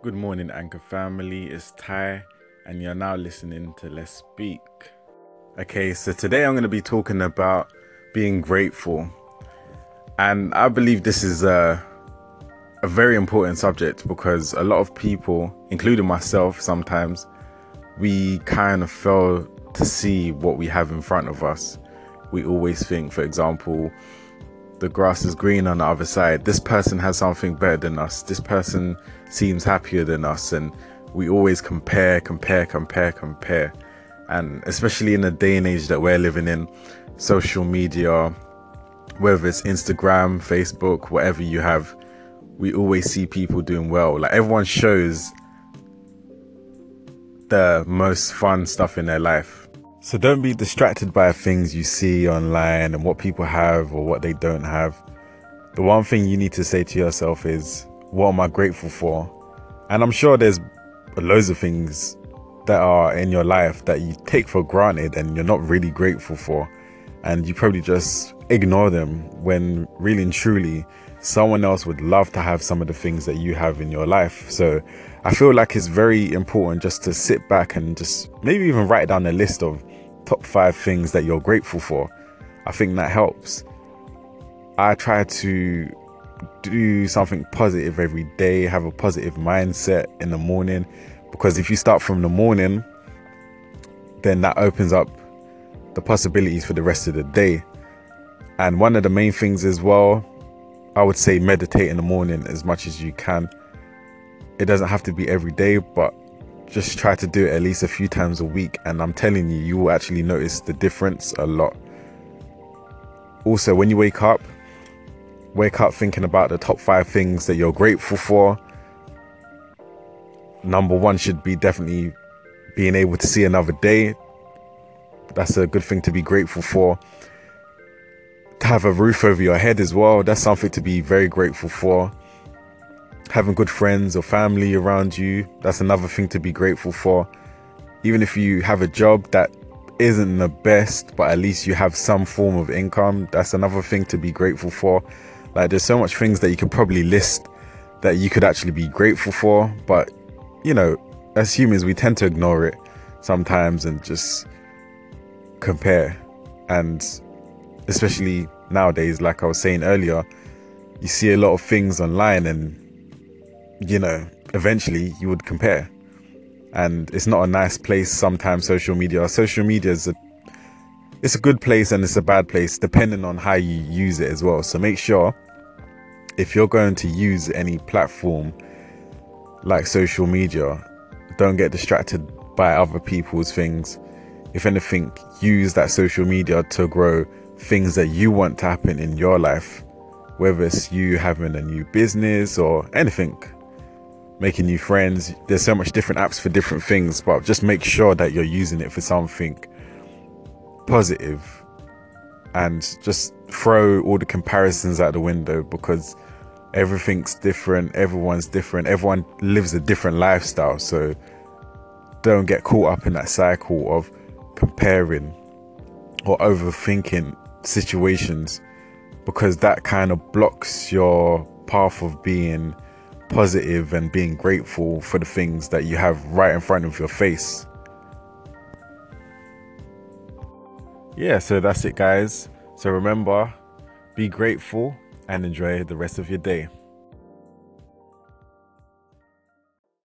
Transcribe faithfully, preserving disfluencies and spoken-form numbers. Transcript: Good morning, Anchor family. It's Ty, and you're now listening to Let's Speak. Okay, so today I'm going to be talking about being grateful. And I believe this is a, a very important subject because a lot of people, including myself sometimes, we kind of fail to see what we have in front of us. We always think, for example, the grass is green on the other side. This person has something better than us. This person seems happier than us. And we always compare, compare, compare, compare. And especially in the day and age that we're living in, social media, whether it's Instagram, Facebook, whatever you have, we always see people doing well. Like, everyone shows the most fun stuff in their life. So don't be distracted by things you see online and what people have or what they don't have. The one thing you need to say to yourself is, what am I grateful for? And I'm sure there's loads of things that are in your life that you take for granted and you're not really grateful for. And you probably just ignore them when really and truly someone else would love to have some of the things that you have in your life. So I feel like it's very important just to sit back and just maybe even write down a list of top five things that you're grateful for. I think that helps. I try to do something positive every day, have a positive mindset in the morning, because if you start from the morning, then that opens up the possibilities for the rest of the day. And one of the main things as well, I would say meditate in the morning as much as you can. It doesn't have to be every day, but just try to do it at least a few times a week. And I'm telling you, you will actually notice the difference a lot. Also, when you wake up, wake up thinking about the top five things that you're grateful for. Number one should be definitely being able to see another day. That's a good thing to be grateful for. To have a roof over your head as well, that's something to be very grateful for. Having good friends or family around you, that's another thing to be grateful for. Even if you have a job that isn't the best, but at least you have some form of income, that's another thing to be grateful for. Like, there's so much things that you could probably list that you could actually be grateful for, but you know, as humans, we tend to ignore it sometimes and just compare. And especially nowadays, like I was saying earlier, you see a lot of things online and, you know, eventually you would compare. And it's not a nice place sometimes, social media. Social media is a, it's a good place and it's a bad place, depending on how you use it as well. So make sure if you're going to use any platform like social media, don't get distracted by other people's things. If anything, use that social media to grow things that you want to happen in your life, whether it's you having a new business or anything, making new friends. There's so much different apps for different things, but just make sure that you're using it for something positive and just throw all the comparisons out the window, because everything's different, everyone's different, everyone lives a different lifestyle. So don't get caught up in that cycle of comparing or overthinking situations, because that kind of blocks your path of being positive and being grateful for the things that you have right in front of your face. Yeah, so that's it, guys. So remember, be grateful and enjoy the rest of your day.